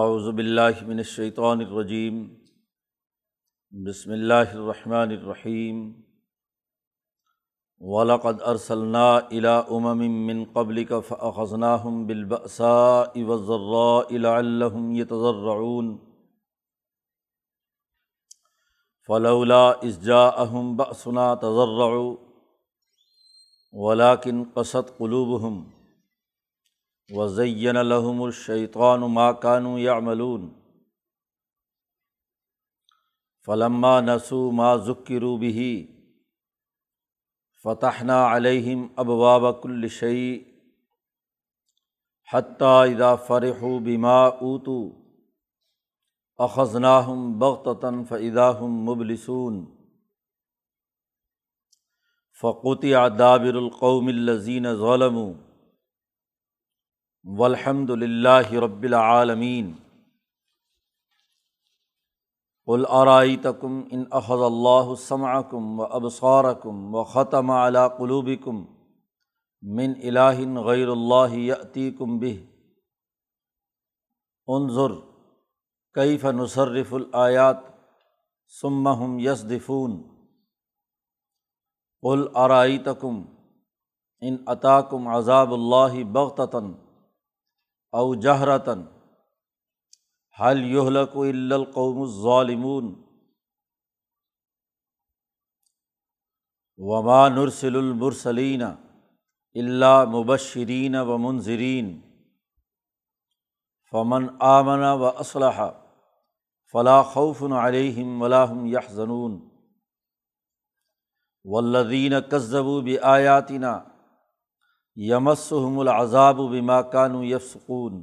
اعوذ باللہ من الشیطان الرجیم، بسم اللہ الرحمن الرحیم۔ وَلَقَدْ أَرْسَلْنَا إِلَىٰ مِن قَبْلِكَ فَأَخَذْنَاهُمْ بِالْبَأْسَاءِ وَالضَّرَّاءِ لَعَلَّهُمْ يَتَضَرَّعُونَ فَلَوْلَا إِذْ جَاءَهُمْ بَأْسُنَا تَضَرَّعُوا وَلَٰكِنْ قَسَتْ قُلُوبُهُمْ وَزَيَّنَ لَهُمُ الشَّيْطَانُ مَا كَانُوا يَعْمَلُونَ فَلَمَّا نَسُوا مَا ذُكِّرُوا بِهِ فَتَحْنَا عَلَيْهِمْ أَبْوَابَ كُلِّ شَيْءٍ حَتَّىٰ إِذَا فَرِحُوا بِمَا أُوتُوا أَخَذْنَاهُمْ بَغْتَةً فَإِذَا هُمْ مُبْلِسُونَ فَقُطِعَ دَابِرُ الْقَوْمِ الَّذِينَ ظَلَمُوا والحمد للہ رب العالمین۔ قل ارائیتکم ان اخذ اللہ سمعکم و ابصارکم و ختم علی قلوبکم من الہ غیر اللہ یأتیکم بہ انظر کیف نصرف الآیات ثم هم یصدفون۔ قل ارائیتکم ان اتاکم عذاب اللہ بغتۃً او جہرتاً هل یہلک الا القوم الظالمون وما نرسل المرسلین الا مبشرین ومنذرین فمن آمن واصلح فلا خوف علیہم ولا هم یحزنون والذین کذبوا بآیاتنا یمسهم العذاب بما كانوا یفسقون۔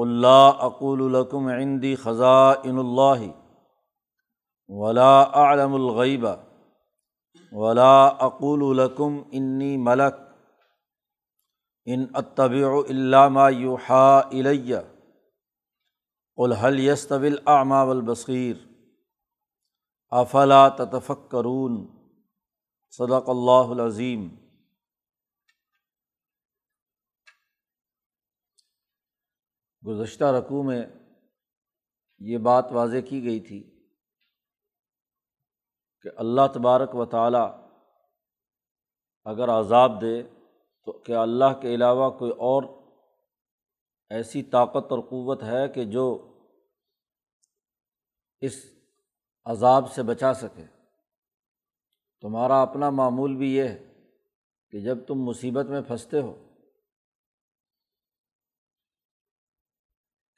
قل لا اقول لكم عندي خزائن اللہ ولا اعلم الغیب ولا اقول لكم انی ملک ان اتبع الا ما یوحى الی قل هل یستوی الاعمی والبصیر افلا تتفکرون۔ صدق اللہ العظیم۔ گزشتہ رکوع میں یہ بات واضح کی گئی تھی کہ اللہ تبارک و تعالیٰ اگر عذاب دے تو کیا اللہ کے علاوہ کوئی اور ایسی طاقت اور قوت ہے کہ جو اس عذاب سے بچا سکے؟ تمہارا اپنا معمول بھی یہ ہے کہ جب تم مصیبت میں پھنستے ہو،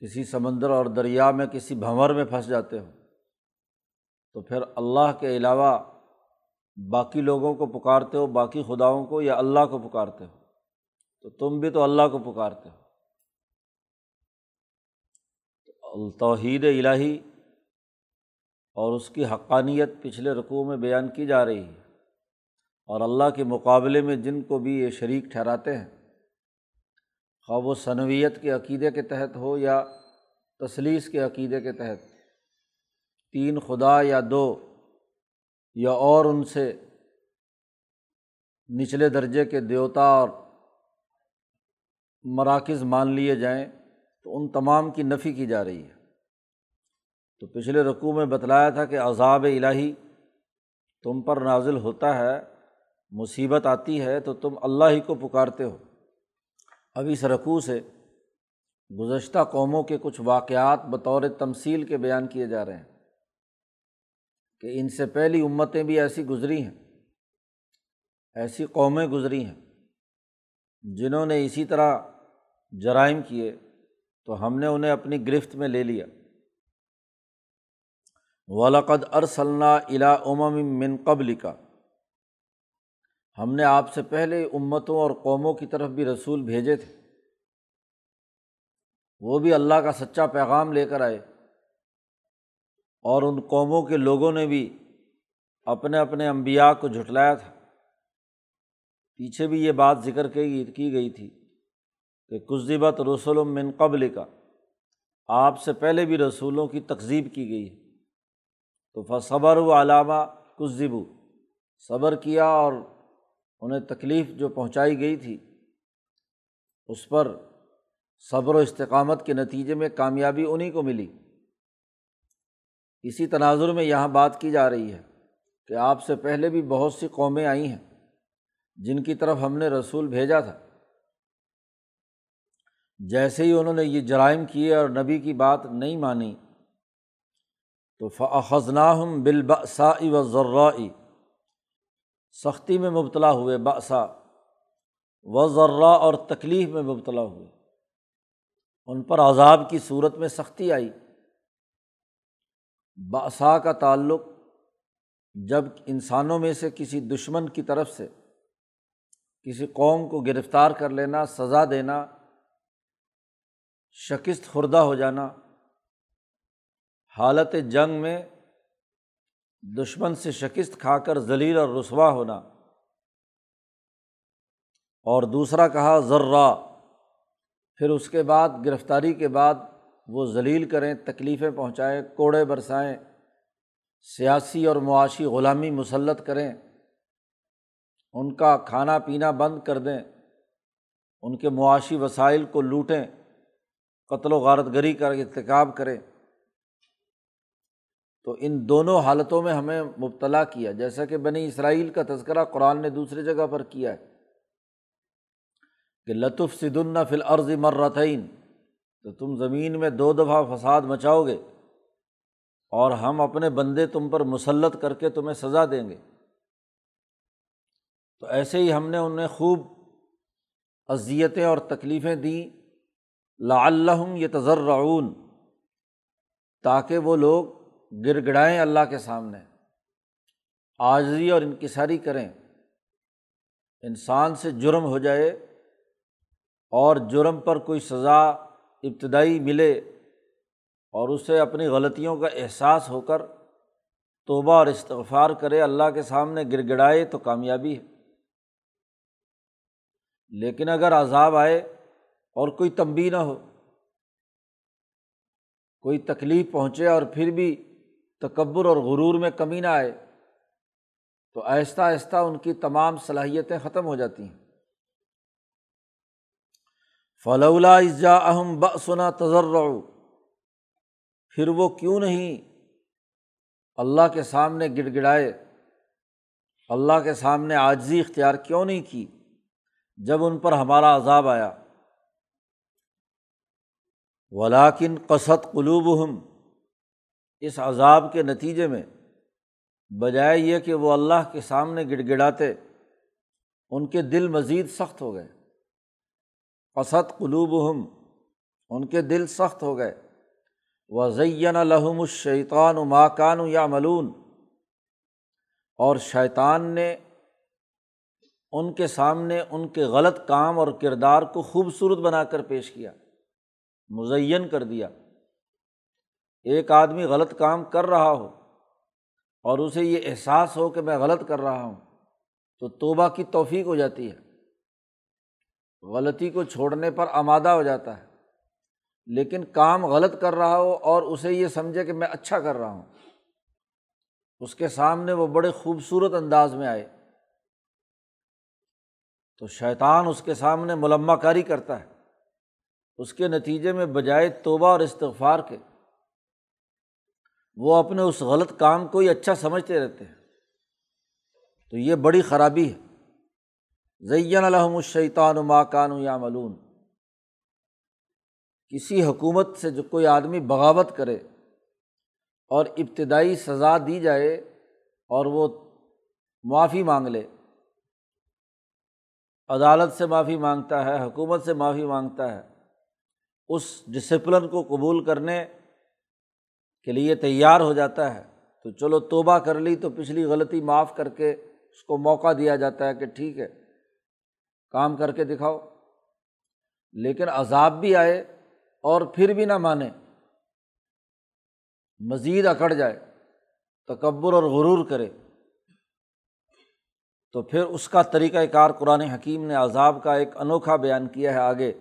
کسی سمندر اور دریا میں، کسی بھنور میں پھنس جاتے ہو، تو پھر اللہ کے علاوہ باقی لوگوں کو پکارتے ہو، باقی خداؤں کو یا اللہ کو پکارتے ہو، تو تم بھی تو اللہ کو پکارتے ہو۔ توحید الہی اور اس کی حقانیت پچھلے رکوع میں بیان کی جا رہی ہے، اور اللہ کے مقابلے میں جن کو بھی یہ شریک ٹھہراتے ہیں، خواہ وہ ثنویت کے عقیدے کے تحت ہو یا تثلیث کے عقیدے کے تحت، تین خدا یا دو یا اور ان سے نچلے درجے کے دیوتا اور مراکز مان لیے جائیں، تو ان تمام کی نفی کی جا رہی ہے۔ تو پچھلے رکوع میں بتلایا تھا کہ عذاب الہی تم پر نازل ہوتا ہے، مصیبت آتی ہے تو تم اللہ ہی کو پکارتے ہو۔ اب اس رکوع سے گزشتہ قوموں کے کچھ واقعات بطور تمثیل کے بیان کیے جا رہے ہیں کہ ان سے پہلی امتیں بھی ایسی گزری ہیں، ایسی قومیں گزری ہیں جنہوں نے اسی طرح جرائم کیے، تو ہم نے انہیں اپنی گرفت میں لے لیا۔ وَلَقَدْ أَرْسَلْنَا إِلَىٰ مِن قَبْلِكَ، ہم نے آپ سے پہلے امتوں اور قوموں کی طرف بھی رسول بھیجے تھے، وہ بھی اللہ کا سچا پیغام لے کر آئے، اور ان قوموں کے لوگوں نے بھی اپنے اپنے انبیاء کو جھٹلایا تھا۔ پیچھے بھی یہ بات ذکر کی گئی تھی کہ کذبت رسل من قبلک، آپ سے پہلے بھی رسولوں کی تکذیب کی گئی ہے، تو فصبروا علی ما کذبوا، صبر کیا اور انہیں تکلیف جو پہنچائی گئی تھی اس پر صبر و استقامت کے نتیجے میں کامیابی انہیں کو ملی۔ اسی تناظر میں یہاں بات کی جا رہی ہے کہ آپ سے پہلے بھی بہت سی قومیں آئی ہیں جن کی طرف ہم نے رسول بھیجا تھا، جیسے ہی انہوں نے یہ جرائم کیے اور نبی کی بات نہیں مانی تو فَأَخَذْنَاهُمْ بِالْبَأْسَاءِ وَالضَّرَّاءِ، سختی میں مبتلا ہوئے، بأسا وضراء اور تکلیف میں مبتلا ہوئے، ان پر عذاب کی صورت میں سختی آئی۔ بأسا کا تعلق جب انسانوں میں سے کسی دشمن کی طرف سے کسی قوم کو گرفتار کر لینا، سزا دینا، شکست خوردہ ہو جانا، حالت جنگ میں دشمن سے شکست کھا کر ذلیل اور رسوا ہونا، اور دوسرا کہا ذرا، پھر اس کے بعد گرفتاری کے بعد وہ ذلیل کریں، تکلیفیں پہنچائیں، کوڑے برسائیں، سیاسی اور معاشی غلامی مسلط کریں، ان کا کھانا پینا بند کر دیں، ان کے معاشی وسائل کو لوٹیں، قتل و غارت گری کا ارتکاب کریں۔ تو ان دونوں حالتوں میں ہمیں مبتلا کیا، جیسا کہ بنی اسرائیل کا تذکرہ قرآن نے دوسری جگہ پر کیا ہے کہ لَتُفْسِدُنَّ فِي الْأَرْضِ مَرَّتَيْن، تو تم زمین میں دو دفعہ فساد مچاؤ گے اور ہم اپنے بندے تم پر مسلط کر کے تمہیں سزا دیں گے۔ تو ایسے ہی ہم نے انہیں خوب اذیتیں اور تکلیفیں دیں، لَعَلَّهُمْ يَتَضَرَّعُونَ، تاکہ وہ لوگ گر گڑائیں اللہ کے سامنے، عاجزی اور انکساری کریں۔ انسان سے جرم ہو جائے اور جرم پر کوئی سزا ابتدائی ملے اور اسے اپنی غلطیوں کا احساس ہو کر توبہ اور استغفار کرے، اللہ کے سامنے گر گڑائے تو کامیابی ہے۔ لیکن اگر عذاب آئے اور کوئی تنبیہ نہ ہو، کوئی تکلیف پہنچے اور پھر بھی تکبر اور غرور میں کمی نہ آئے، تو آہستہ آہستہ ان کی تمام صلاحیتیں ختم ہو جاتی ہیں۔ فَلَوْلَا إِذْ جَاءَهُمْ بَأْسُنَا تَضَرَّعُوا، پھر وہ کیوں نہیں اللہ کے سامنے گڑ گڑائے، اللہ کے سامنے عاجزی اختیار کیوں نہیں کی جب ان پر ہمارا عذاب آیا؟ وَلَٰكِنْ قَسَتْ قُلُوبُهُمْ، اس عذاب کے نتیجے میں بجائے یہ کہ وہ اللہ کے سامنے گڑ گڑاتے، ان کے دل مزید سخت ہو گئے۔ قسط قلوبہم، ان کے دل سخت ہو گئے۔ وزین لہم الشیطان ما کانوا یعملون، اور شیطان نے ان کے سامنے ان کے غلط کام اور کردار کو خوبصورت بنا کر پیش کیا، مزین کر دیا۔ ایک آدمی غلط کام کر رہا ہو اور اسے یہ احساس ہو کہ میں غلط کر رہا ہوں تو توبہ کی توفیق ہو جاتی ہے، غلطی کو چھوڑنے پر آمادہ ہو جاتا ہے۔ لیکن کام غلط کر رہا ہو اور اسے یہ سمجھے کہ میں اچھا کر رہا ہوں، اس کے سامنے وہ بڑے خوبصورت انداز میں آئے تو شیطان اس کے سامنے ملمہ کاری کرتا ہے۔ اس کے نتیجے میں بجائے توبہ اور استغفار کے وہ اپنے اس غلط کام کو ہی اچھا سمجھتے رہتے ہیں، تو یہ بڑی خرابی ہے۔ زَيَّنَ لَهُمُ الشَّيْطَانُ مَا كَانُوا يَعْمَلُونَ، کسی حکومت سے جو کوئی آدمی بغاوت کرے اور ابتدائی سزا دی جائے اور وہ معافی مانگ لے، عدالت سے معافی مانگتا ہے، حکومت سے معافی مانگتا ہے، اس ڈسپلن کو قبول کرنے کے لیے تیار ہو جاتا ہے، تو چلو توبہ کر لی تو پچھلی غلطی معاف کر کے اس کو موقع دیا جاتا ہے کہ ٹھیک ہے کام کر کے دکھاؤ۔ لیکن عذاب بھی آئے اور پھر بھی نہ مانے، مزید اکڑ جائے، تکبر اور غرور کرے، تو پھر اس کا طریقہ کار قرآن حکیم نے عذاب کا ایک انوکھا بیان کیا ہے آگے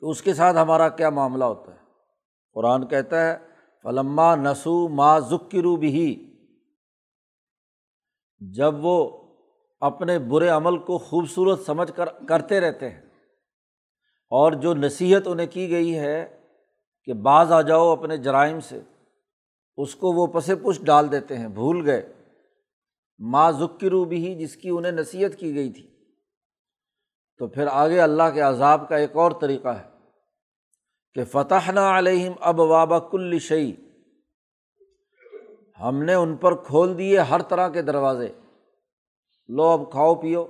کہ اس کے ساتھ ہمارا کیا معاملہ ہوتا ہے۔ قرآن کہتا ہے فَلَمَّا نَسُوا مَا ذُكِّرُوا بِهِ، جب وہ اپنے برے عمل کو خوبصورت سمجھ کر کرتے رہتے ہیں اور جو نصیحت انہیں کی گئی ہے کہ باز آ جاؤ اپنے جرائم سے، اس کو وہ پس پشت ڈال دیتے ہیں، بھول گئے۔ ما ذکروا بہ، جس کی انہیں نصیحت کی گئی تھی۔ تو پھر آگے اللہ کے عذاب کا ایک اور طریقہ ہے کہ فتحنا علیہم ابواب کل شیء، ہم نے ان پر کھول دیے ہر طرح کے دروازے۔ لو اب کھاؤ پیو،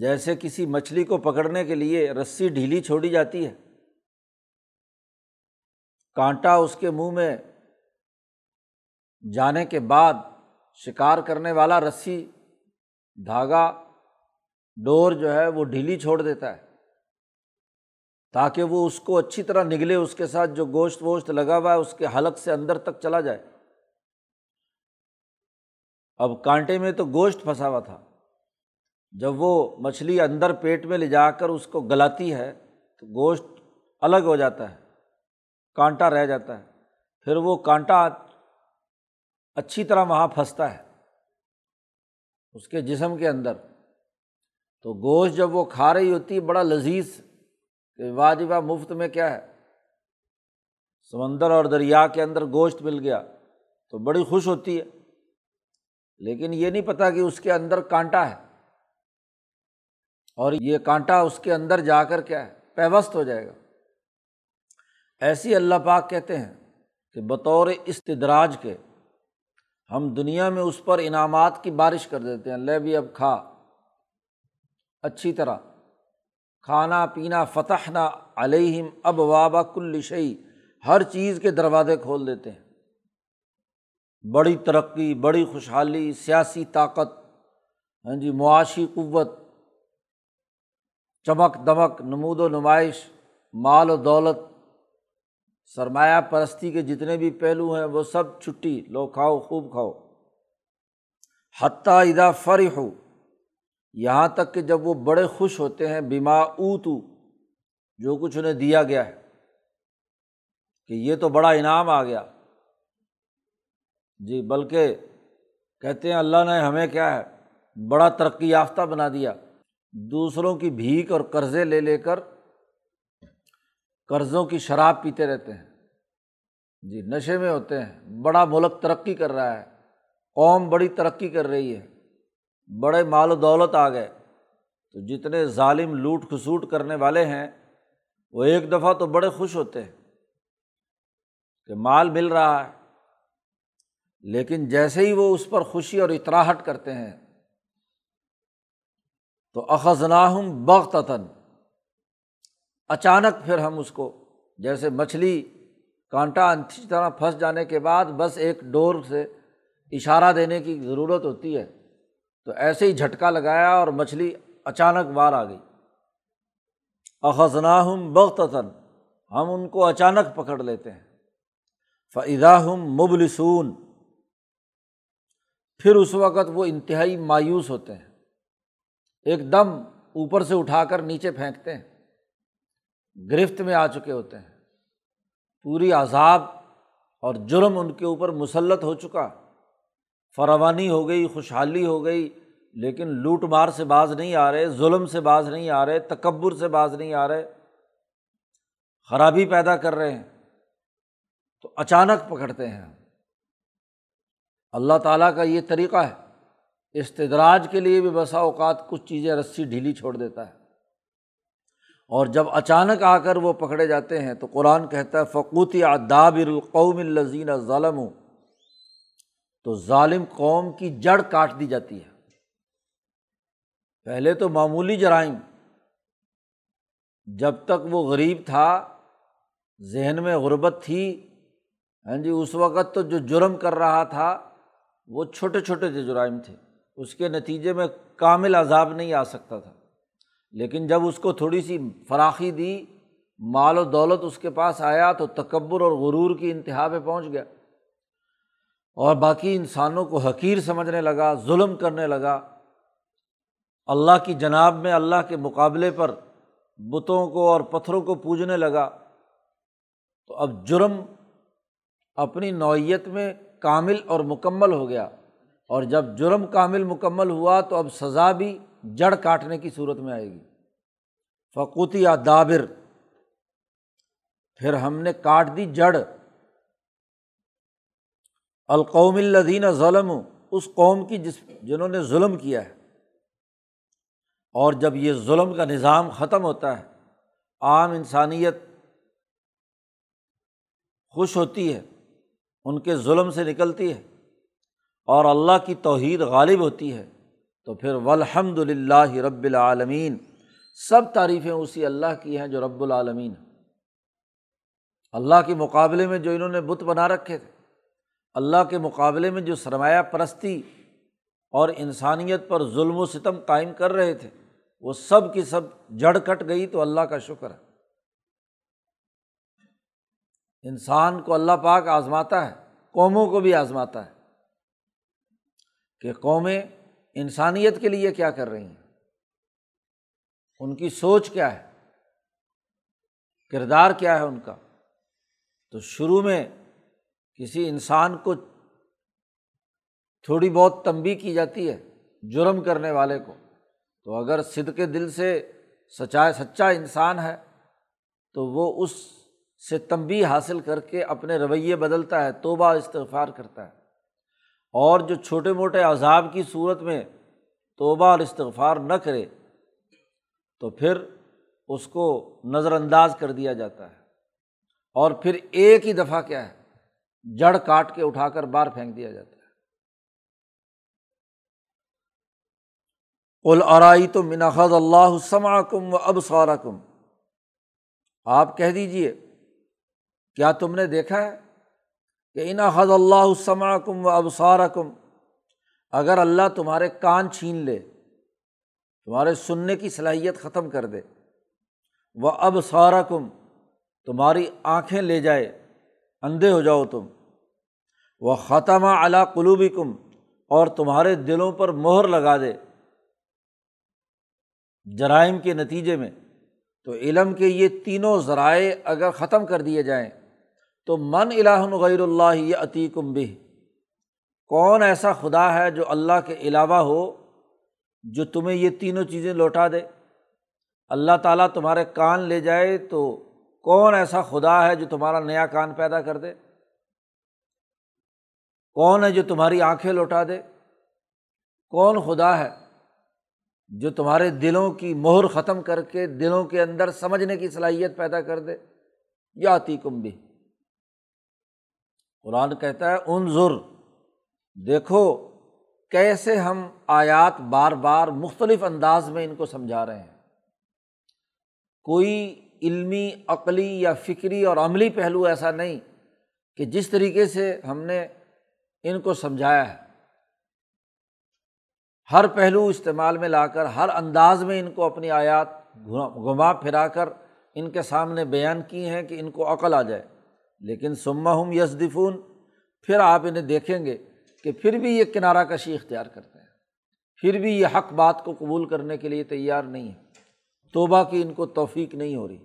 جیسے کسی مچھلی کو پکڑنے کے لیے رسی ڈھیلی چھوڑی جاتی ہے، کانٹا اس کے منہ میں جانے کے بعد شکار کرنے والا رسی، دھاگا، ڈور جو ہے وہ ڈھیلی چھوڑ دیتا ہے تاکہ وہ اس کو اچھی طرح نگلے، اس کے ساتھ جو گوشت ووشت لگا ہوا ہے اس کے حلق سے اندر تک چلا جائے۔ اب کانٹے میں تو گوشت پھنسا ہوا تھا، جب وہ مچھلی اندر پیٹ میں لے جا کر اس کو گلاتی ہے تو گوشت الگ ہو جاتا ہے، کانٹا رہ جاتا ہے، پھر وہ کانٹا اچھی طرح وہاں پھنستا ہے اس کے جسم کے اندر۔ تو گوشت جب وہ کھا رہی ہوتی، بڑا لذیذ، کہ واجبہ مفت میں کیا ہے، سمندر اور دریا کے اندر گوشت مل گیا تو بڑی خوش ہوتی ہے، لیکن یہ نہیں پتہ کہ اس کے اندر کانٹا ہے، اور یہ کانٹا اس کے اندر جا کر کیا ہے، پیوست ہو جائے گا۔ ایسی اللہ پاک کہتے ہیں کہ بطور استدراج کے ہم دنیا میں اس پر انعامات کی بارش کر دیتے ہیں، لے بھی اب کھا اچھی طرح، کھانا پینا۔ فتحنا علیہم ابواب کل شیء، ہر چیز کے دروازے کھول دیتے ہیں، بڑی ترقی، بڑی خوشحالی، سیاسی طاقت، ہاں جی، معاشی قوت، چمک دمک، نمود و نمائش، مال و دولت، سرمایہ پرستی کے جتنے بھی پہلو ہیں وہ سب چھٹی، لو کھاؤ، خوب کھاؤ۔ حتیٰ اذا فرحوا، یہاں تک کہ جب وہ بڑے خوش ہوتے ہیں بما اوتوا، جو کچھ انہیں دیا گیا ہے، کہ یہ تو بڑا انعام آ گیا جی، بلکہ کہتے ہیں اللہ نے ہمیں کیا ہے، بڑا ترقی یافتہ بنا دیا۔ دوسروں کی بھیک اور قرضے لے لے کر قرضوں کی شراب پیتے رہتے ہیں جی، نشے میں ہوتے ہیں۔ بڑا ملک ترقی کر رہا ہے، قوم بڑی ترقی کر رہی ہے، بڑے مال و دولت آ گئے، تو جتنے ظالم لوٹ کھسوٹ کرنے والے ہیں وہ ایک دفعہ تو بڑے خوش ہوتے ہیں کہ مال مل رہا ہے، لیکن جیسے ہی وہ اس پر خوشی اور اطراحت کرتے ہیں تو اخذناہم بغتۃً، اچانک پھر ہم اس کو جیسے مچھلی کانٹا اچھی طرح پھنس جانے کے بعد بس ایک ڈور سے اشارہ دینے کی ضرورت ہوتی ہے، تو ایسے ہی جھٹکا لگایا اور مچھلی اچانک باہر آ گئی۔ اخذناہم بغتۃً، ہم ان کو اچانک پکڑ لیتے ہیں۔ فإذا هم مبلسون، پھر اس وقت وہ انتہائی مایوس ہوتے ہیں، ایک دم اوپر سے اٹھا کر نیچے پھینکتے ہیں، گرفت میں آ چکے ہوتے ہیں، پوری عذاب اور جرم ان کے اوپر مسلط ہو چکا، فراوانی ہو گئی، خوشحالی ہو گئی، لیکن لوٹ مار سے باز نہیں آ رہے، ظلم سے باز نہیں آ رہے، تکبر سے باز نہیں آ رہے، خرابی پیدا کر رہے ہیں، تو اچانک پکڑتے ہیں۔ اللہ تعالیٰ کا یہ طریقہ ہے، استدراج کے لیے بھی بسا اوقات کچھ چیزیں رسی ڈھیلی چھوڑ دیتا ہے، اور جب اچانک آ کر وہ پکڑے جاتے ہیں تو قرآن کہتا ہے فَقُطِعَ دَابِرُ الْقَوْمِ الَّذِينَ ظَلَمُوا، تو ظالم قوم کی جڑ کاٹ دی جاتی ہے۔ پہلے تو معمولی جرائم، جب تک وہ غریب تھا، ذہن میں غربت تھی، ہاں جی، اس وقت تو جو جرم کر رہا تھا وہ چھوٹے چھوٹے جو جرائم تھے، اس کے نتیجے میں کامل عذاب نہیں آ سکتا تھا، لیکن جب اس کو تھوڑی سی فراخی دی، مال و دولت اس کے پاس آیا، تو تکبر اور غرور کی انتہا پہ پہنچ گیا، اور باقی انسانوں کو حقیر سمجھنے لگا، ظلم کرنے لگا، اللہ کی جناب میں اللہ کے مقابلے پر بتوں کو اور پتھروں کو پوجنے لگا۔ تو اب جرم اپنی نوعیت میں کامل اور مکمل ہو گیا، اور جب جرم کامل مکمل ہوا تو اب سزا بھی جڑ کاٹنے کی صورت میں آئے گی۔ فقطع دابر، پھر ہم نے کاٹ دی جڑ القوم الذین ظلموا، اس قوم کی جنہوں نے ظلم کیا ہے۔ اور جب یہ ظلم کا نظام ختم ہوتا ہے، عام انسانیت خوش ہوتی ہے، ان کے ظلم سے نکلتی ہے اور اللہ کی توحید غالب ہوتی ہے، تو پھر والحمد للہ رب العالمین، سب تعریفیں اسی اللہ کی ہیں جو رب العالمین ہے۔ اللہ کے مقابلے میں جو انہوں نے بت بنا رکھے تھے، اللہ کے مقابلے میں جو سرمایہ پرستی اور انسانیت پر ظلم و ستم قائم کر رہے تھے، وہ سب کی سب جڑ کٹ گئی، تو اللہ کا شکر ہے۔ انسان کو اللہ پاک آزماتا ہے، قوموں کو بھی آزماتا ہے کہ قومیں انسانیت کے لیے کیا کر رہی ہیں، ان کی سوچ کیا ہے، کردار کیا ہے ان کا۔ تو شروع میں کسی انسان کو تھوڑی بہت تنبیہ کی جاتی ہے جرم کرنے والے کو، تو اگر صدق دل سے سچا انسان ہے تو وہ اس سے تنبیہ حاصل کر کے اپنے رویے بدلتا ہے، توبہ استغفار کرتا ہے، اور جو چھوٹے موٹے عذاب کی صورت میں توبہ اور استغفار نہ کرے تو پھر اس کو نظر انداز کر دیا جاتا ہے، اور پھر ایک ہی دفعہ کیا ہے، جڑ کاٹ کے اٹھا کر باہر پھینک دیا جاتا ہے۔ قل ارائیتم ان اخذ اللہ سمعکم و ابصارکم، آپ کہہ دیجئے کیا تم نے دیکھا ہے کہ ان اخذ اللہ سمعکم و ابصارکم، اگر اللہ تمہارے کان چھین لے، تمہارے سننے کی صلاحیت ختم کر دے، و ابصارکم، تمہاری آنکھیں لے جائے، اندھے ہو جاؤ تم، و ختم علی قلوبکم، اور تمہارے دلوں پر مہر لگا دے جرائم کے نتیجے میں، تو علم کے یہ تینوں ذرائع اگر ختم کر دیے جائیں تو من الہ غیر اللہ یاتیکم بہ، کون ایسا خدا ہے جو اللہ کے علاوہ ہو جو تمہیں یہ تینوں چیزیں لوٹا دے؟ اللہ تعالیٰ تمہارے کان لے جائے تو کون ایسا خدا ہے جو تمہارا نیا کان پیدا کر دے؟ کون ہے جو تمہاری آنکھیں لوٹا دے؟ کون خدا ہے جو تمہارے دلوں کی مہر ختم کر کے دلوں کے اندر سمجھنے کی صلاحیت پیدا کر دے؟ یاتیکم بہ، قرآن کہتا ہے انظر، دیکھو کیسے ہم آیات بار بار مختلف انداز میں ان کو سمجھا رہے ہیں، کوئی علمی، عقلی یا فکری اور عملی پہلو ایسا نہیں کہ جس طریقے سے ہم نے ان کو سمجھایا ہے، ہر پہلو استعمال میں لا کر، ہر انداز میں ان کو اپنی آیات گھما پھرا کر ان کے سامنے بیان کی ہیں کہ ان کو عقل آ جائے، لیکن ثم ہم یصدفون، پھر آپ انہیں دیکھیں گے کہ پھر بھی یہ کنارہ کشی اختیار کرتے ہیں، پھر بھی یہ حق بات کو قبول کرنے کے لیے تیار نہیں ہے، توبہ کی ان کو توفیق نہیں ہو رہی۔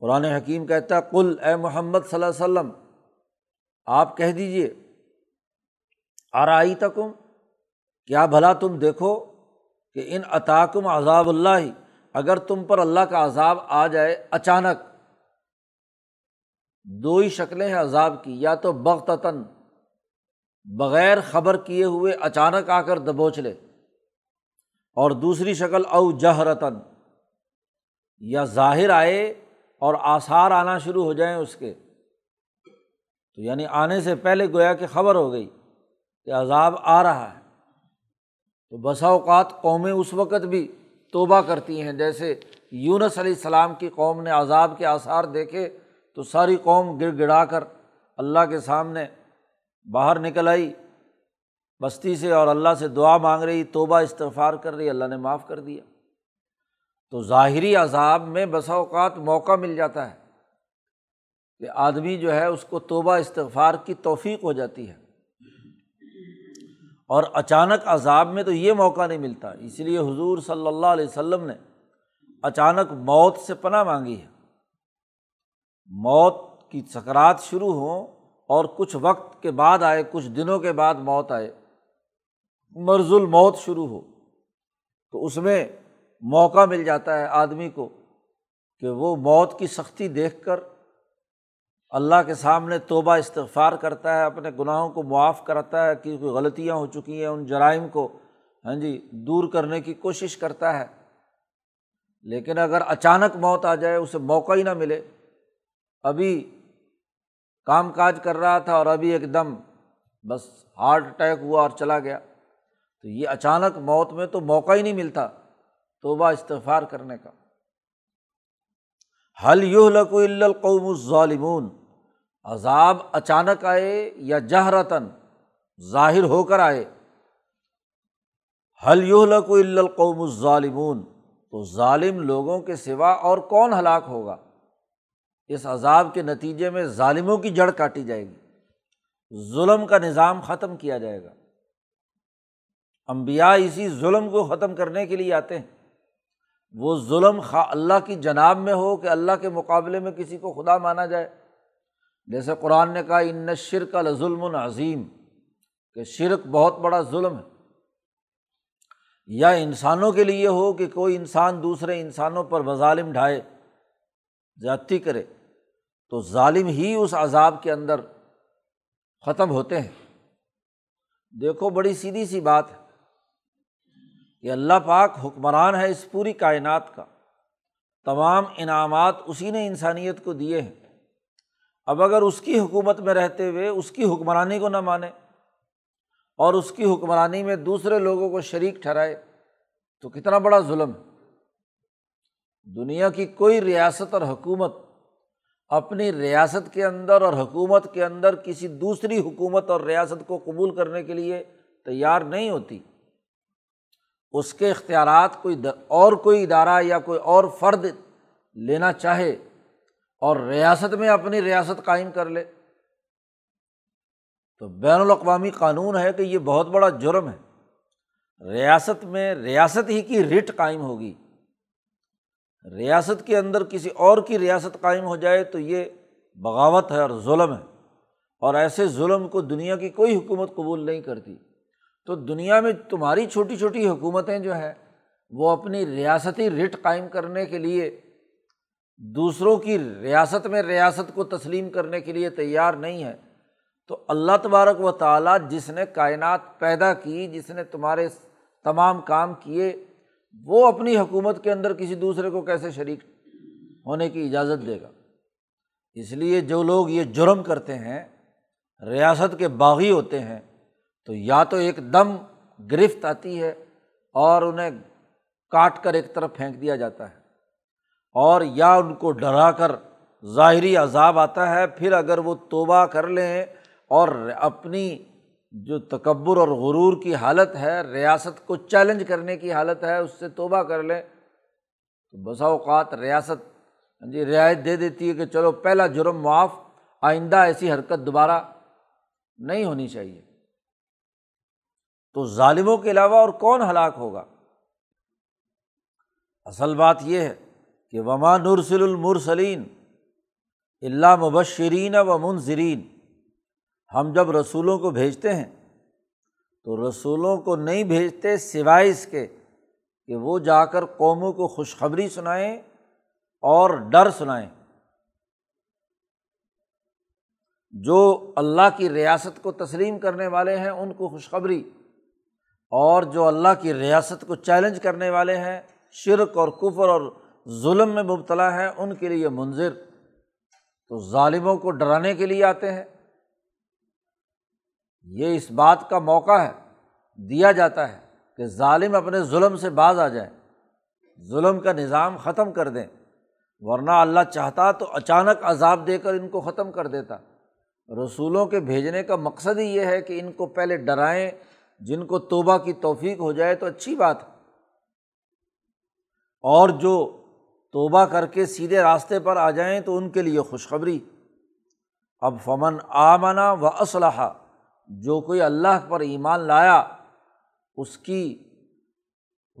قرآن حکیم کہتا ہے قل، اے محمد صلی اللہ علیہ وسلم آپ کہہ دیجئے، ارائیتکم، کیا بھلا تم دیکھو کہ ان اتاکم عذاب اللہ، اگر تم پر اللہ کا عذاب آ جائے اچانک، دو ہی شکلیں ہیں عذاب کی، یا تو بغتتاً، بغیر خبر کیے ہوئے اچانک آ کر دبوچ لے، اور دوسری شکل او جہرتاً، یا ظاہر آئے اور آثار آنا شروع ہو جائیں اس کے، تو یعنی آنے سے پہلے گویا کہ خبر ہو گئی کہ عذاب آ رہا ہے۔ تو بسا اوقات قومیں اس وقت بھی توبہ کرتی ہیں، جیسے یونس علیہ السلام کی قوم نے عذاب کے آثار دیکھے تو ساری قوم گڑ گڑا کر اللہ کے سامنے باہر نکل آئی بستی سے، اور اللہ سے دعا مانگ رہی، توبہ استغفار کر رہی، اللہ نے معاف کر دیا۔ تو ظاہری عذاب میں بسا اوقات موقع مل جاتا ہے کہ آدمی جو ہے اس کو توبہ استغفار کی توفیق ہو جاتی ہے، اور اچانک عذاب میں تو یہ موقع نہیں ملتا، اس لیے حضور صلی اللہ علیہ وسلم نے اچانک موت سے پناہ مانگی ہے۔ موت کی سکرات شروع ہوں اور کچھ وقت کے بعد آئے، کچھ دنوں کے بعد موت آئے، مرض الموت شروع ہو، تو اس میں موقع مل جاتا ہے آدمی کو کہ وہ موت کی سختی دیکھ کر اللہ کے سامنے توبہ استغفار کرتا ہے، اپنے گناہوں کو معاف کراتا ہے کہ کوئی غلطیاں ہو چکی ہیں، ان جرائم کو دور کرنے کی کوشش کرتا ہے۔ لیکن اگر اچانک موت آ جائے، اسے موقع ہی نہ ملے، ابھی کام کاج کر رہا تھا اور ابھی ایک دم بس ہارٹ اٹیک ہوا اور چلا گیا، تو یہ اچانک موت میں تو موقع ہی نہیں ملتا توبہ استغفار کرنے کا۔ هل یہلک الا القوم الظالمون، عذاب اچانک آئے یا جہرتاً ظاہر ہو کر آئے، هل یہلک الا القوم الظالمون، تو ظالم لوگوں کے سوا اور کون ہلاک ہوگا؟ اس عذاب کے نتیجے میں ظالموں کی جڑ کاٹی جائے گی، ظلم کا نظام ختم کیا جائے گا۔ انبیاء اسی ظلم کو ختم کرنے کے لیے آتے ہیں۔ وہ ظلم اللہ کی جناب میں ہو کہ اللہ کے مقابلے میں کسی کو خدا مانا جائے، جیسے قرآن نے کہا ان الشرک لظلم عظیم، کہ شرک بہت بڑا ظلم ہے، یا انسانوں کے لیے ہو کہ کوئی انسان دوسرے انسانوں پر مظالم ڈھائے، زیادتی کرے، تو ظالم ہی اس عذاب کے اندر ختم ہوتے ہیں۔ دیکھو بڑی سیدھی سی بات ہے کہ اللہ پاک حکمران ہے اس پوری کائنات کا، تمام انعامات اسی نے انسانیت کو دیے ہیں۔ اب اگر اس کی حکومت میں رہتے ہوئے اس کی حکمرانی کو نہ مانے اور اس کی حکمرانی میں دوسرے لوگوں کو شریک ٹھہرائے تو کتنا بڑا ظلم ہے۔ دنیا کی کوئی ریاست اور حکومت اپنی ریاست کے اندر اور حکومت کے اندر کسی دوسری حکومت اور ریاست کو قبول کرنے کے لیے تیار نہیں ہوتی، اس کے اختیارات کوئی ادارہ یا کوئی اور فرد لینا چاہے اور ریاست میں اپنی ریاست قائم کر لے تو بین الاقوامی قانون ہے کہ یہ بہت بڑا جرم ہے۔ ریاست میں ریاست ہی کی رٹ قائم ہوگی، ریاست کے اندر کسی اور کی ریاست قائم ہو جائے تو یہ بغاوت ہے اور ظلم ہے، اور ایسے ظلم کو دنیا کی کوئی حکومت قبول نہیں کرتی۔ تو دنیا میں تمہاری چھوٹی چھوٹی حکومتیں جو ہیں وہ اپنی ریاستی رٹ قائم کرنے کے لیے دوسروں کی ریاست میں ریاست کو تسلیم کرنے کے لیے تیار نہیں ہے۔ تو اللہ تبارک و تعالیٰ جس نے کائنات پیدا کی، جس نے تمہارے تمام کام کیے، وہ اپنی حکومت کے اندر کسی دوسرے کو کیسے شریک ہونے کی اجازت دے گا؟ اس لیے جو لوگ یہ جرم کرتے ہیں، ریاست کے باغی ہوتے ہیں، تو یا تو ایک دم گرفت آتی ہے اور انہیں کاٹ کر ایک طرف پھینک دیا جاتا ہے، اور یا ان کو ڈرا کر ظاہری عذاب آتا ہے۔ پھر اگر وہ توبہ کر لیں اور اپنی جو تکبر اور غرور کی حالت ہے، ریاست کو چیلنج کرنے کی حالت ہے، اس سے توبہ کر لیں تو بسا اوقات ریاست رعایت دے دیتی ہے کہ چلو پہلا جرم معاف، آئندہ ایسی حرکت دوبارہ نہیں ہونی چاہیے۔ تو ظالموں کے علاوہ اور کون ہلاک ہوگا؟ اصل بات یہ ہے کہ وما نرسل المرسلین الا مبشرین و منذرین، ہم جب رسولوں کو بھیجتے ہیں تو رسولوں کو نہیں بھیجتے سوائے اس کے کہ وہ جا کر قوموں کو خوشخبری سنائیں اور ڈر سنائیں۔ جو اللہ کی ریاست کو تسلیم کرنے والے ہیں ان کو خوشخبری، اور جو اللہ کی ریاست کو چیلنج کرنے والے ہیں، شرک اور کفر اور ظلم میں مبتلا ہیں، ان کے لیے منذر۔ تو ظالموں کو ڈرانے کے لیے آتے ہیں، یہ اس بات کا موقع ہے دیا جاتا ہے کہ ظالم اپنے ظلم سے باز آ جائیں، ظلم کا نظام ختم کر دیں، ورنہ اللہ چاہتا تو اچانک عذاب دے کر ان کو ختم کر دیتا۔ رسولوں کے بھیجنے کا مقصد ہی یہ ہے کہ ان کو پہلے ڈرائیں، جن کو توبہ کی توفیق ہو جائے تو اچھی بات ہے، اور جو توبہ کر کے سیدھے راستے پر آ جائیں تو ان کے لیے خوشخبری۔ اب فمن آمن و اصلح، جو کوئی اللہ پر ایمان لایا، اس کی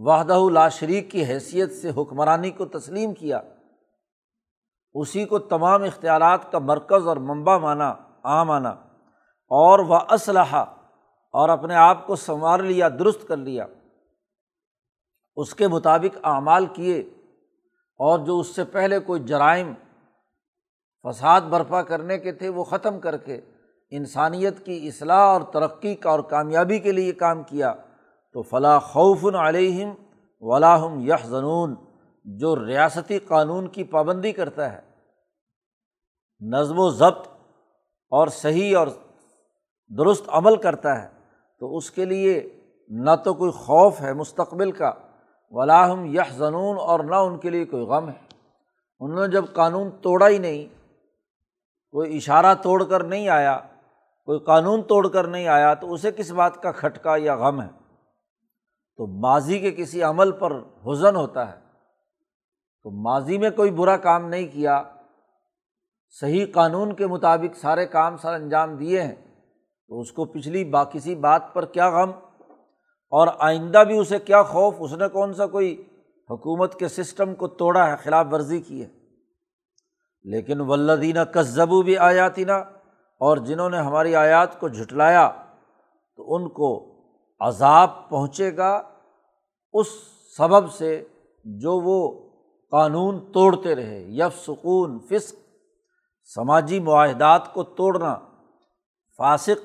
وحدہ لا شریک کی حیثیت سے حکمرانی کو تسلیم کیا، اسی کو تمام اختیارات کا مرکز اور منبع مانا، آمانا، اور وہ اصلاح، اور اپنے آپ کو سنوار لیا، درست کر لیا، اس کے مطابق اعمال کیے، اور جو اس سے پہلے کوئی جرائم فساد برپا کرنے کے تھے وہ ختم کر کے انسانیت کی اصلاح اور ترقی کا اور کامیابی کے لیے کام کیا، تو فلا خوف علیہم ولا ہم یحزنون۔ جو ریاستی قانون کی پابندی کرتا ہے، نظم و ضبط اور صحیح اور درست عمل کرتا ہے، تو اس کے لیے نہ تو کوئی خوف ہے مستقبل کا، ولا ہم یحزنون، اور نہ ان کے لیے کوئی غم ہے۔ انہوں نے جب قانون توڑا ہی نہیں، کوئی اشارہ توڑ کر نہیں آیا، کوئی قانون توڑ کر نہیں آیا، تو اسے کس بات کا کھٹکا یا غم ہے؟ تو ماضی کے کسی عمل پر حزن ہوتا ہے، تو ماضی میں کوئی برا کام نہیں کیا، صحیح قانون کے مطابق سارے کام سر انجام دیے ہیں، تو اس کو پچھلی کسی بات پر کیا غم، اور آئندہ بھی اسے کیا خوف؟ اس نے کون سا کوئی حکومت کے سسٹم کو توڑا ہے، خلاف ورزی کی ہے۔ لیکن والذین کذبوا بآیاتنا، اور جنہوں نے ہماری آیات کو جھٹلایا تو ان کو عذاب پہنچے گا اس سبب سے جو وہ قانون توڑتے رہے۔ یفسقون، فسق سماجی معاہدات کو توڑنا، فاسق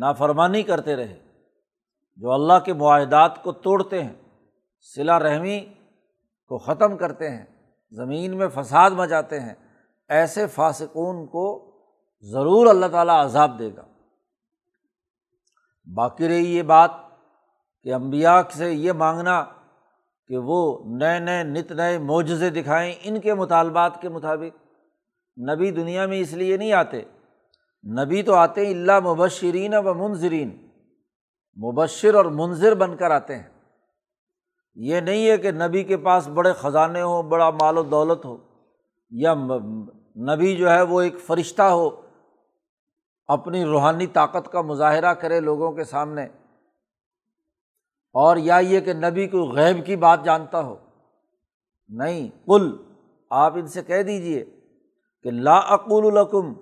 نافرمانی کرتے رہے، جو اللہ کے معاہدات کو توڑتے ہیں، صلہ رحمی کو ختم کرتے ہیں، زمین میں فساد مچاتے ہیں، ایسے فاسقون کو ضرور اللہ تعالیٰ عذاب دے گا۔ باقی رہی یہ بات کہ انبیاء سے یہ مانگنا کہ وہ نئے معجزے دکھائیں ان کے مطالبات کے مطابق، نبی دنیا میں اس لیے نہیں آتے، نبی تو آتے ہیں الا مبشرین و منذرین، مبشر اور منذر بن کر آتے ہیں۔ یہ نہیں ہے کہ نبی کے پاس بڑے خزانے ہوں، بڑا مال و دولت ہو، یا نبی جو ہے وہ ایک فرشتہ ہو، اپنی روحانی طاقت کا مظاہرہ کرے لوگوں کے سامنے، اور یا یہ کہ نبی کوئی غیب کی بات جانتا ہو، نہیں۔ قل، آپ ان سے کہہ دیجئے کہ لا اقول لکم،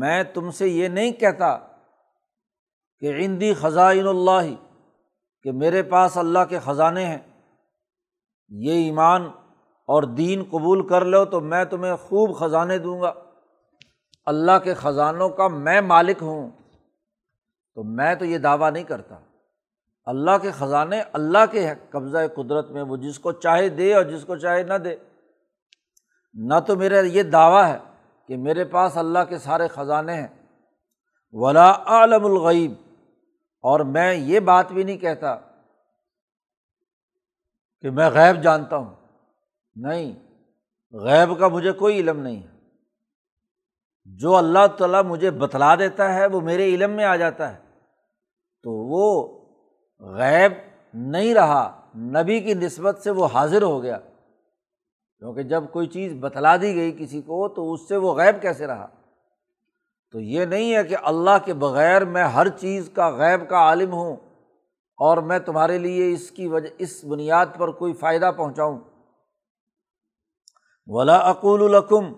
میں تم سے یہ نہیں کہتا کہ عندی خزائن اللہ، کہ میرے پاس اللہ کے خزانے ہیں۔ یہ ایمان اور دین قبول کر لو تو میں تمہیں خوب خزانے دوں گا، اللہ کے خزانوں کا میں مالک ہوں۔ تو میں تو یہ دعویٰ نہیں کرتا، اللہ کے خزانے اللہ کے قبضہ قدرت میں، وہ جس کو چاہے دے اور جس کو چاہے نہ دے۔ نہ تو میرا یہ دعویٰ ہے کہ میرے پاس اللہ کے سارے خزانے ہیں، ولا عالم الغیب، اور میں یہ بات بھی نہیں کہتا کہ میں غیب جانتا ہوں، نہیں، غیب کا مجھے کوئی علم نہیں ہے۔ جو اللہ تعالیٰ مجھے بتلا دیتا ہے وہ میرے علم میں آ جاتا ہے، تو وہ غیب نہیں رہا، نبی کی نسبت سے وہ حاضر ہو گیا، کیونکہ جب کوئی چیز بتلا دی گئی کسی کو تو اس سے وہ غیب کیسے رہا؟ تو یہ نہیں ہے کہ اللہ کے بغیر میں ہر چیز کا غیب کا عالم ہوں اور میں تمہارے لیے اس بنیاد پر کوئی فائدہ پہنچاؤں۔ ولا اقول لکم،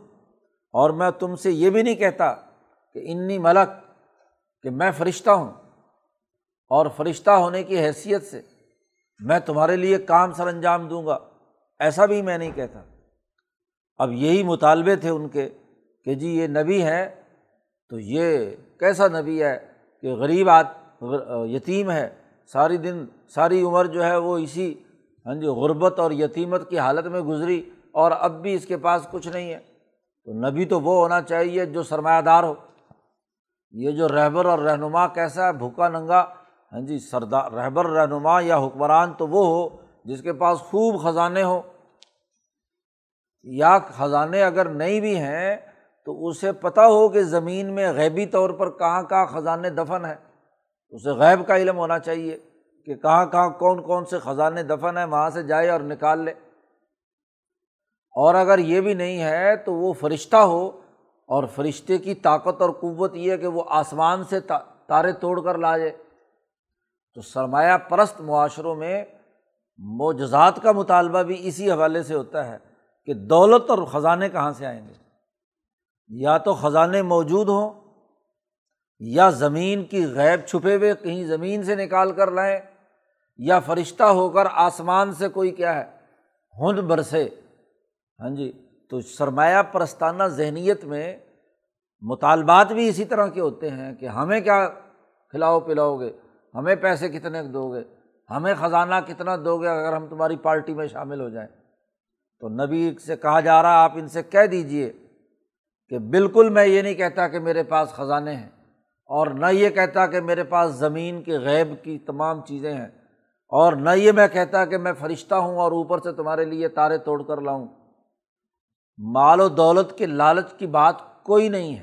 اور میں تم سے یہ بھی نہیں کہتا کہ انی ملک، کہ میں فرشتہ ہوں، اور فرشتہ ہونے کی حیثیت سے میں تمہارے لیے کام سر انجام دوں گا، ایسا بھی میں نہیں کہتا۔ اب یہی مطالبے تھے ان کے کہ جی یہ نبی ہے تو یہ کیسا نبی ہے کہ غریب یتیم ہے، ساری عمر جو ہے وہ اسی غربت اور یتیمت کی حالت میں گزری، اور اب بھی اس کے پاس کچھ نہیں ہے۔ تو نبی تو وہ ہونا چاہیے جو سرمایہ دار ہو، یہ جو رہبر اور رہنما کیسا ہے، بھوکا ننگا، سردار، رہبر، رہنما یا حکمران تو وہ ہو جس کے پاس خوب خزانے ہوں، یا خزانے اگر نہیں بھی ہیں تو اسے پتہ ہو کہ زمین میں غیبی طور پر کہاں کہاں خزانے دفن ہیں، اسے غیب کا علم ہونا چاہیے کہ کہاں کہاں کون کون سے خزانے دفن ہیں، وہاں سے جائے اور نکال لے۔ اور اگر یہ بھی نہیں ہے تو وہ فرشتہ ہو، اور فرشتے کی طاقت اور قوت یہ ہے کہ وہ آسمان سے تارے توڑ کر لا جائے۔ تو سرمایہ پرست معاشروں میں معجزات کا مطالبہ بھی اسی حوالے سے ہوتا ہے کہ دولت اور خزانے کہاں سے آئیں گے، یا تو خزانے موجود ہوں یا زمین کی غیب چھپے ہوئے کہیں زمین سے نکال کر لائیں، یا فرشتہ ہو کر آسمان سے کوئی کیا ہے ہند برسے، ہاں جی، تو سرمایہ پرستانہ ذہنیت میں مطالبات بھی اسی طرح کے ہوتے ہیں کہ ہمیں کیا کھلاؤ پلاؤ گے، ہمیں پیسے کتنے دو گے، ہمیں خزانہ کتنا دو گے اگر ہم تمہاری پارٹی میں شامل ہو جائیں۔ تو نبی سے کہا جا رہا آپ ان سے کہہ دیجئے کہ بالکل میں یہ نہیں کہتا کہ میرے پاس خزانے ہیں، اور نہ یہ کہتا کہ میرے پاس زمین کے غیب کی تمام چیزیں ہیں، اور نہ یہ میں کہتا کہ میں فرشتہ ہوں اور اوپر سے تمہارے لیے تارے توڑ کر لاؤں۔ مال و دولت کے لالچ کی بات کوئی نہیں ہے،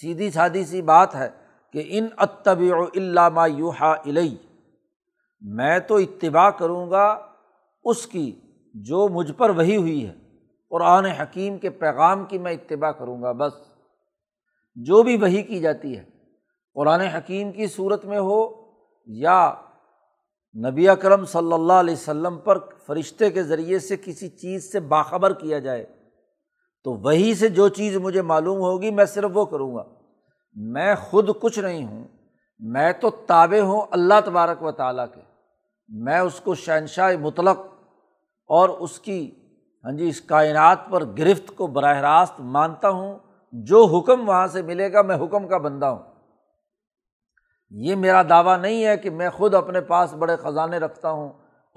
سیدھی سادھی سی بات ہے کہ ان اتبع الا ما یوحیٰ الی، میں تو اتباع کروں گا اس کی جو مجھ پر وحی ہوئی ہے، قرآن حکیم کے پیغام کی میں اتباع کروں گا، بس جو بھی وحی کی جاتی ہے قرآن حکیم کی صورت میں ہو یا نبی اکرم صلی اللہ علیہ وسلم پر فرشتے کے ذریعے سے کسی چیز سے باخبر کیا جائے، تو وحی سے جو چیز مجھے معلوم ہوگی میں صرف وہ کروں گا۔ میں خود کچھ نہیں ہوں، میں تو تابع ہوں اللہ تبارک و تعالیٰ کے، میں اس کو شہنشاہ مطلق اور اس کی ہاں جی اس کائنات پر گرفت کو براہ راست مانتا ہوں، جو حکم وہاں سے ملے گا میں حکم کا بندہ ہوں۔ یہ میرا دعویٰ نہیں ہے کہ میں خود اپنے پاس بڑے خزانے رکھتا ہوں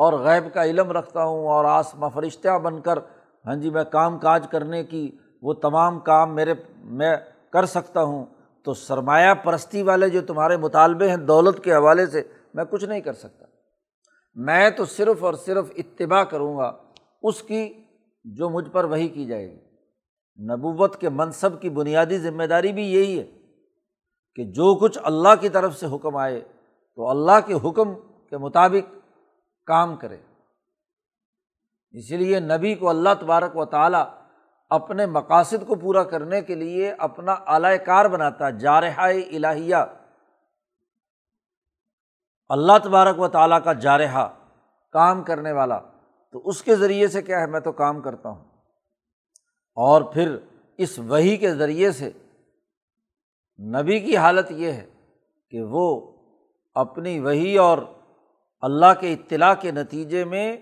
اور غیب کا علم رکھتا ہوں اور آسما فرشتہ بن کر ہاں جی میں کام کاج کرنے کی وہ تمام کام میں کر سکتا ہوں۔ تو سرمایہ پرستی والے جو تمہارے مطالبے ہیں دولت کے حوالے سے میں کچھ نہیں کر سکتا، میں تو صرف اور صرف اتباع کروں گا اس کی جو مجھ پر وحی کی جائے گی۔ نبوت کے منصب کی بنیادی ذمہ داری بھی یہی ہے کہ جو کچھ اللہ کی طرف سے حکم آئے تو اللہ کے حکم کے مطابق کام کرے۔ اسی لیے نبی کو اللہ تبارک و تعالیٰ اپنے مقاصد کو پورا کرنے کے لیے اپنا آلہ کار بناتا، جارحہ الہیہ، اللہ تبارک و تعالیٰ کا جارحہ، کام کرنے والا، تو اس کے ذریعے سے کیا ہے میں تو کام کرتا ہوں، اور پھر اس وحی کے ذریعے سے نبی کی حالت یہ ہے کہ وہ اپنی وحی اور اللہ کے اطلاع کے نتیجے میں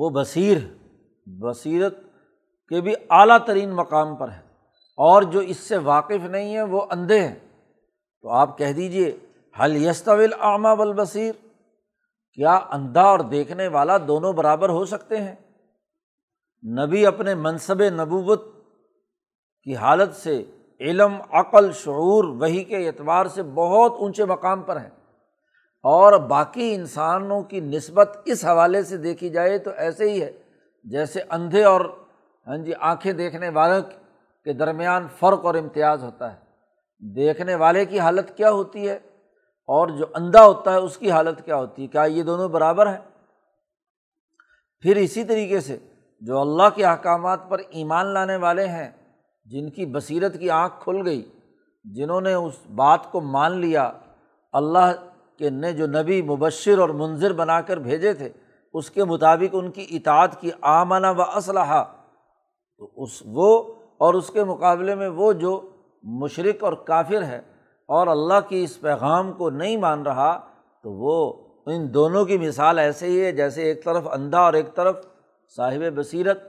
وہ بصیرت کے بھی اعلیٰ ترین مقام پر ہے، اور جو اس سے واقف نہیں ہے وہ اندھے ہیں۔ تو آپ کہہ دیجئے حل یستوی الاعمی والبصیر، کیا اندھا اور دیکھنے والا دونوں برابر ہو سکتے ہیں؟ نبی اپنے منصب نبوت کی حالت سے علم، عقل، شعور، وحی کے اعتبار سے بہت اونچے مقام پر ہیں، اور باقی انسانوں کی نسبت اس حوالے سے دیکھی جائے تو ایسے ہی ہے جیسے اندھے اور ہاں جی آنکھیں دیکھنے والوں کے درمیان فرق اور امتیاز ہوتا ہے۔ دیکھنے والے کی حالت کیا ہوتی ہے اور جو اندھا ہوتا ہے اس کی حالت کیا ہوتی ہے، کیا یہ دونوں برابر ہیں؟ پھر اسی طریقے سے جو اللہ کے احکامات پر ایمان لانے والے ہیں، جن کی بصیرت کی آنکھ کھل گئی، جنہوں نے اس بات کو مان لیا اللہ کے نے جو نبی مبشر اور منذر بنا کر بھیجے تھے اس کے مطابق ان کی اطاعت کی، آمنا و اصلحا، تو اس وہ اور اس کے مقابلے میں وہ جو مشرک اور کافر ہے اور اللہ کی اس پیغام کو نہیں مان رہا، تو وہ ان دونوں کی مثال ایسے ہی ہے جیسے ایک طرف اندھا اور ایک طرف صاحب بصیرت،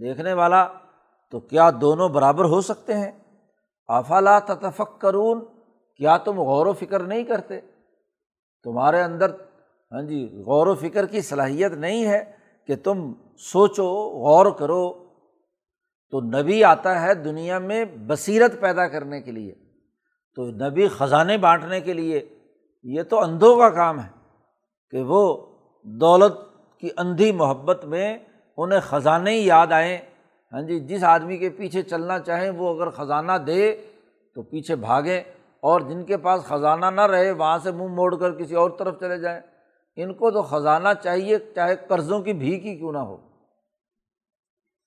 دیکھنے والا، تو کیا دونوں برابر ہو سکتے ہیں؟ افلا تتفکرون، کیا تم غور و فکر نہیں کرتے؟ تمہارے اندر ہاں جی غور و فکر کی صلاحیت نہیں ہے کہ تم سوچو، غور کرو؟ تو نبی آتا ہے دنیا میں بصیرت پیدا کرنے کے لیے، تو نبی خزانے بانٹنے کے لیے، یہ تو اندھوں کا کام ہے کہ وہ دولت کی اندھی محبت میں انہیں خزانے ہی یاد آئیں، ہاں جی جس آدمی کے پیچھے چلنا چاہیں وہ اگر خزانہ دے تو پیچھے بھاگیں، اور جن کے پاس خزانہ نہ رہے وہاں سے منہ موڑ کر کسی اور طرف چلے جائیں۔ ان کو تو خزانہ چاہیے، چاہے قرضوں کی بھیک ہی کیوں نہ ہو۔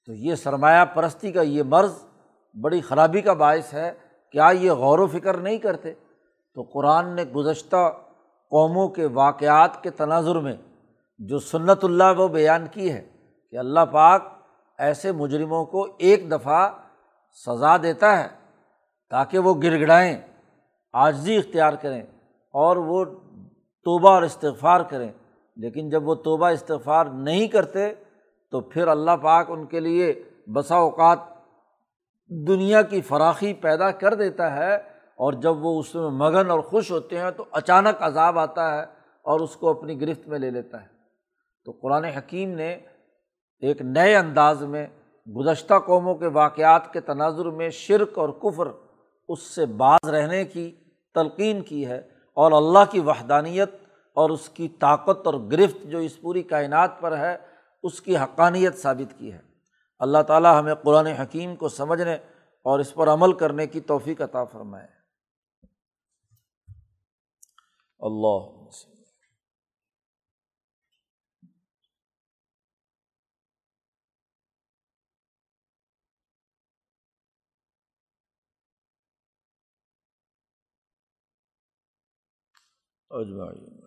تو یہ سرمایہ پرستی کا یہ مرض بڑی خرابی کا باعث ہے، کیا یہ غور و فکر نہیں کرتے؟ تو قرآن نے گزشتہ قوموں کے واقعات کے تناظر میں جو سنت اللہ وہ بیان کی ہے کہ اللہ پاک ایسے مجرموں کو ایک دفعہ سزا دیتا ہے تاکہ وہ گڑ گڑائیں، عاجزی اختیار کریں، اور وہ توبہ اور استغفار کریں، لیکن جب وہ توبہ استغفار نہیں کرتے تو پھر اللہ پاک ان کے لیے بسا اوقات دنیا کی فراخی پیدا کر دیتا ہے، اور جب وہ اس میں مگن اور خوش ہوتے ہیں تو اچانک عذاب آتا ہے اور اس کو اپنی گرفت میں لے لیتا ہے۔ تو قرآن حکیم نے ایک نئے انداز میں گزشتہ قوموں کے واقعات کے تناظر میں شرک اور کفر اس سے باز رہنے کی تلقین کی ہے، اور اللہ کی وحدانیت اور اس کی طاقت اور گرفت جو اس پوری کائنات پر ہے اس کی حقانیت ثابت کی ہے۔ اللہ تعالیٰ ہمیں قرآن حکیم کو سمجھنے اور اس پر عمل کرنے کی توفیق عطا فرمائے۔ اللہ اجمعین۔